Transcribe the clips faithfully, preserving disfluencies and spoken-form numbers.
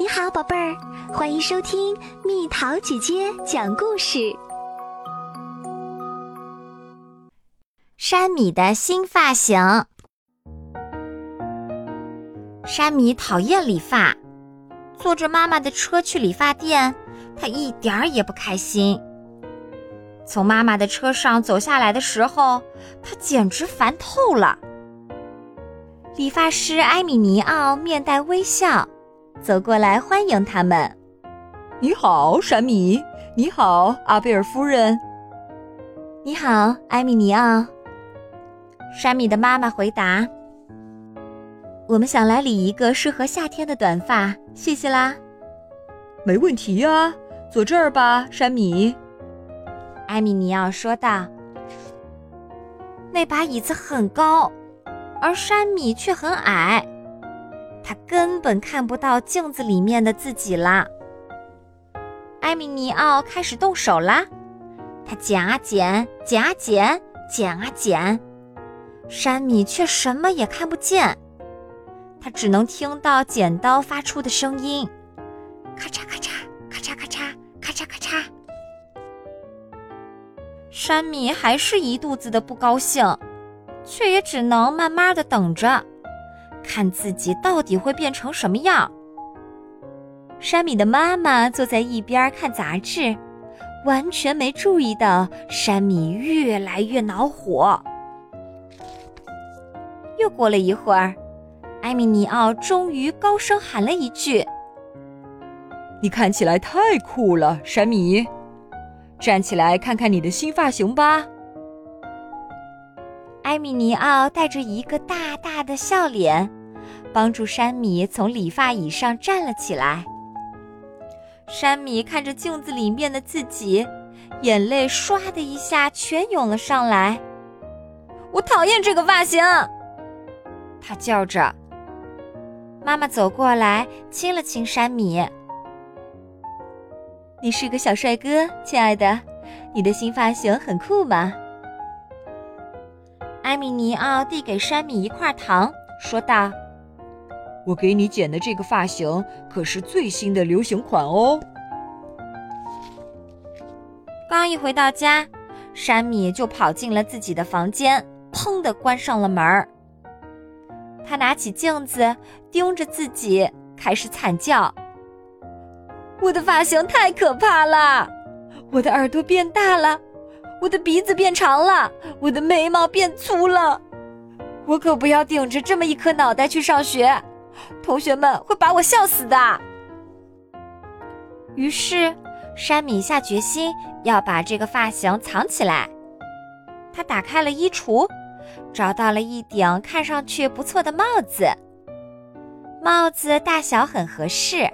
你好，宝贝儿，欢迎收听蜜桃姐姐讲故事。山米的新发型。山米讨厌理发，坐着妈妈的车去理发店，他一点儿也不开心。从妈妈的车上走下来的时候，他简直烦透了。理发师埃米尼奥面带微笑走过来欢迎他们。你好，山米。你好，阿贝尔夫人。你好，埃米尼奥。山米的妈妈回答，我们想来理一个适合夏天的短发，谢谢啦。没问题啊，坐这儿吧，山米。埃米尼奥说道。那把椅子很高，而山米却很矮，他根本看不到镜子里面的自己啦。埃米尼奥开始动手啦，他剪啊剪，剪啊剪，剪啊剪，山米却什么也看不见，他只能听到剪刀发出的声音，咔嚓咔嚓，咔嚓咔嚓，咔嚓咔嚓。山米还是一肚子的不高兴，却也只能慢慢的等着，看自己到底会变成什么样。山米的妈妈坐在一边看杂志，完全没注意到山米越来越恼火。又过了一会儿，埃米尼奥终于高声喊了一句，你看起来太酷了，山米，站起来看看你的新发型吧。埃米尼奥带着一个大大的笑脸，帮助山米从理发椅上站了起来。山米看着镜子里面的自己，眼泪唰的一下全涌了上来。我讨厌这个发型，他叫着。妈妈走过来亲了亲山米。你是个小帅哥，亲爱的，你的新发型很酷吗？埃米尼奥递给山米一块糖，说道，我给你剪的这个发型可是最新的流行款哦。刚一回到家，山米就跑进了自己的房间，砰地关上了门。他拿起镜子盯着自己，开始惨叫，我的发型太可怕了，我的耳朵变大了，我的鼻子变长了，我的眉毛变粗了，我可不要顶着这么一颗脑袋去上学，同学们会把我笑死的。于是，山米下决心要把这个发型藏起来。他打开了衣橱，找到了一顶看上去不错的帽子。帽子大小很合适，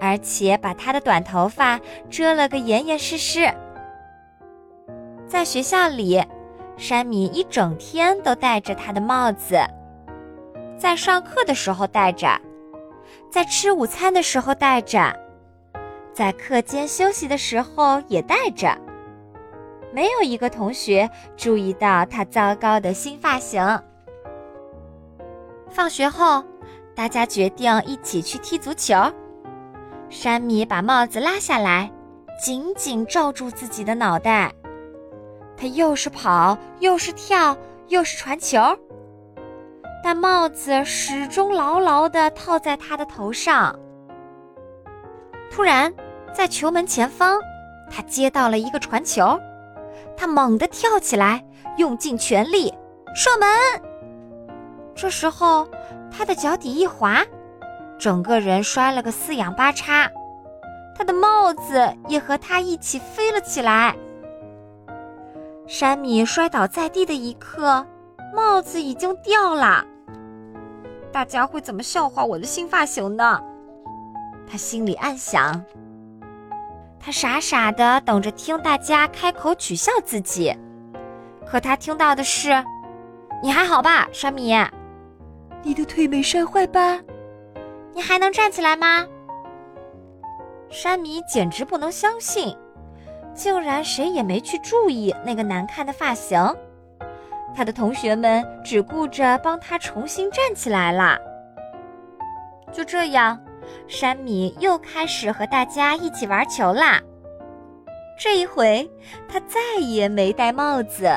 而且把他的短头发遮了个严严实实。在学校里，山米一整天都戴着他的帽子，在上课的时候戴着，在吃午餐的时候戴着，在课间休息的时候也戴着。没有一个同学注意到他糟糕的新发型。放学后，大家决定一起去踢足球。山米把帽子拉下来，紧紧罩住自己的脑袋。他又是跑，又是跳，又是传球，但帽子始终牢牢地套在他的头上。突然，在球门前方，他接到了一个传球，他猛地跳起来，用尽全力射门。这时候，他的脚底一滑，整个人摔了个四仰八叉，他的帽子也和他一起飞了起来。山米摔倒在地的一刻，帽子已经掉了。大家会怎么笑话我的新发型呢？他心里暗想。他傻傻地等着听大家开口取笑自己，可他听到的是，你还好吧，山米？你的腿没摔坏吧？你还能站起来吗？山米简直不能相信，竟然谁也没去注意那个难看的发型，他的同学们只顾着帮他重新站起来了。就这样，山米又开始和大家一起玩球啦。这一回，他再也没戴帽子。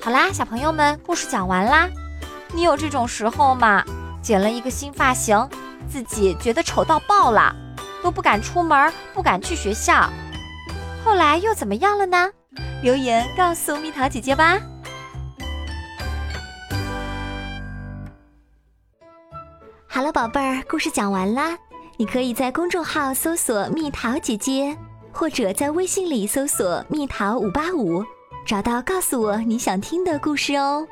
好啦，小朋友们，故事讲完啦。你有这种时候吗？剪了一个新发型，自己觉得丑到爆了，都不敢出门，不敢去学校。后来又怎么样了呢？留言告诉蜜桃姐姐吧。好了，宝贝儿，故事讲完啦。你可以在公众号搜索蜜桃姐姐，或者在微信里搜索蜜桃五八五，找到告诉我你想听的故事哦。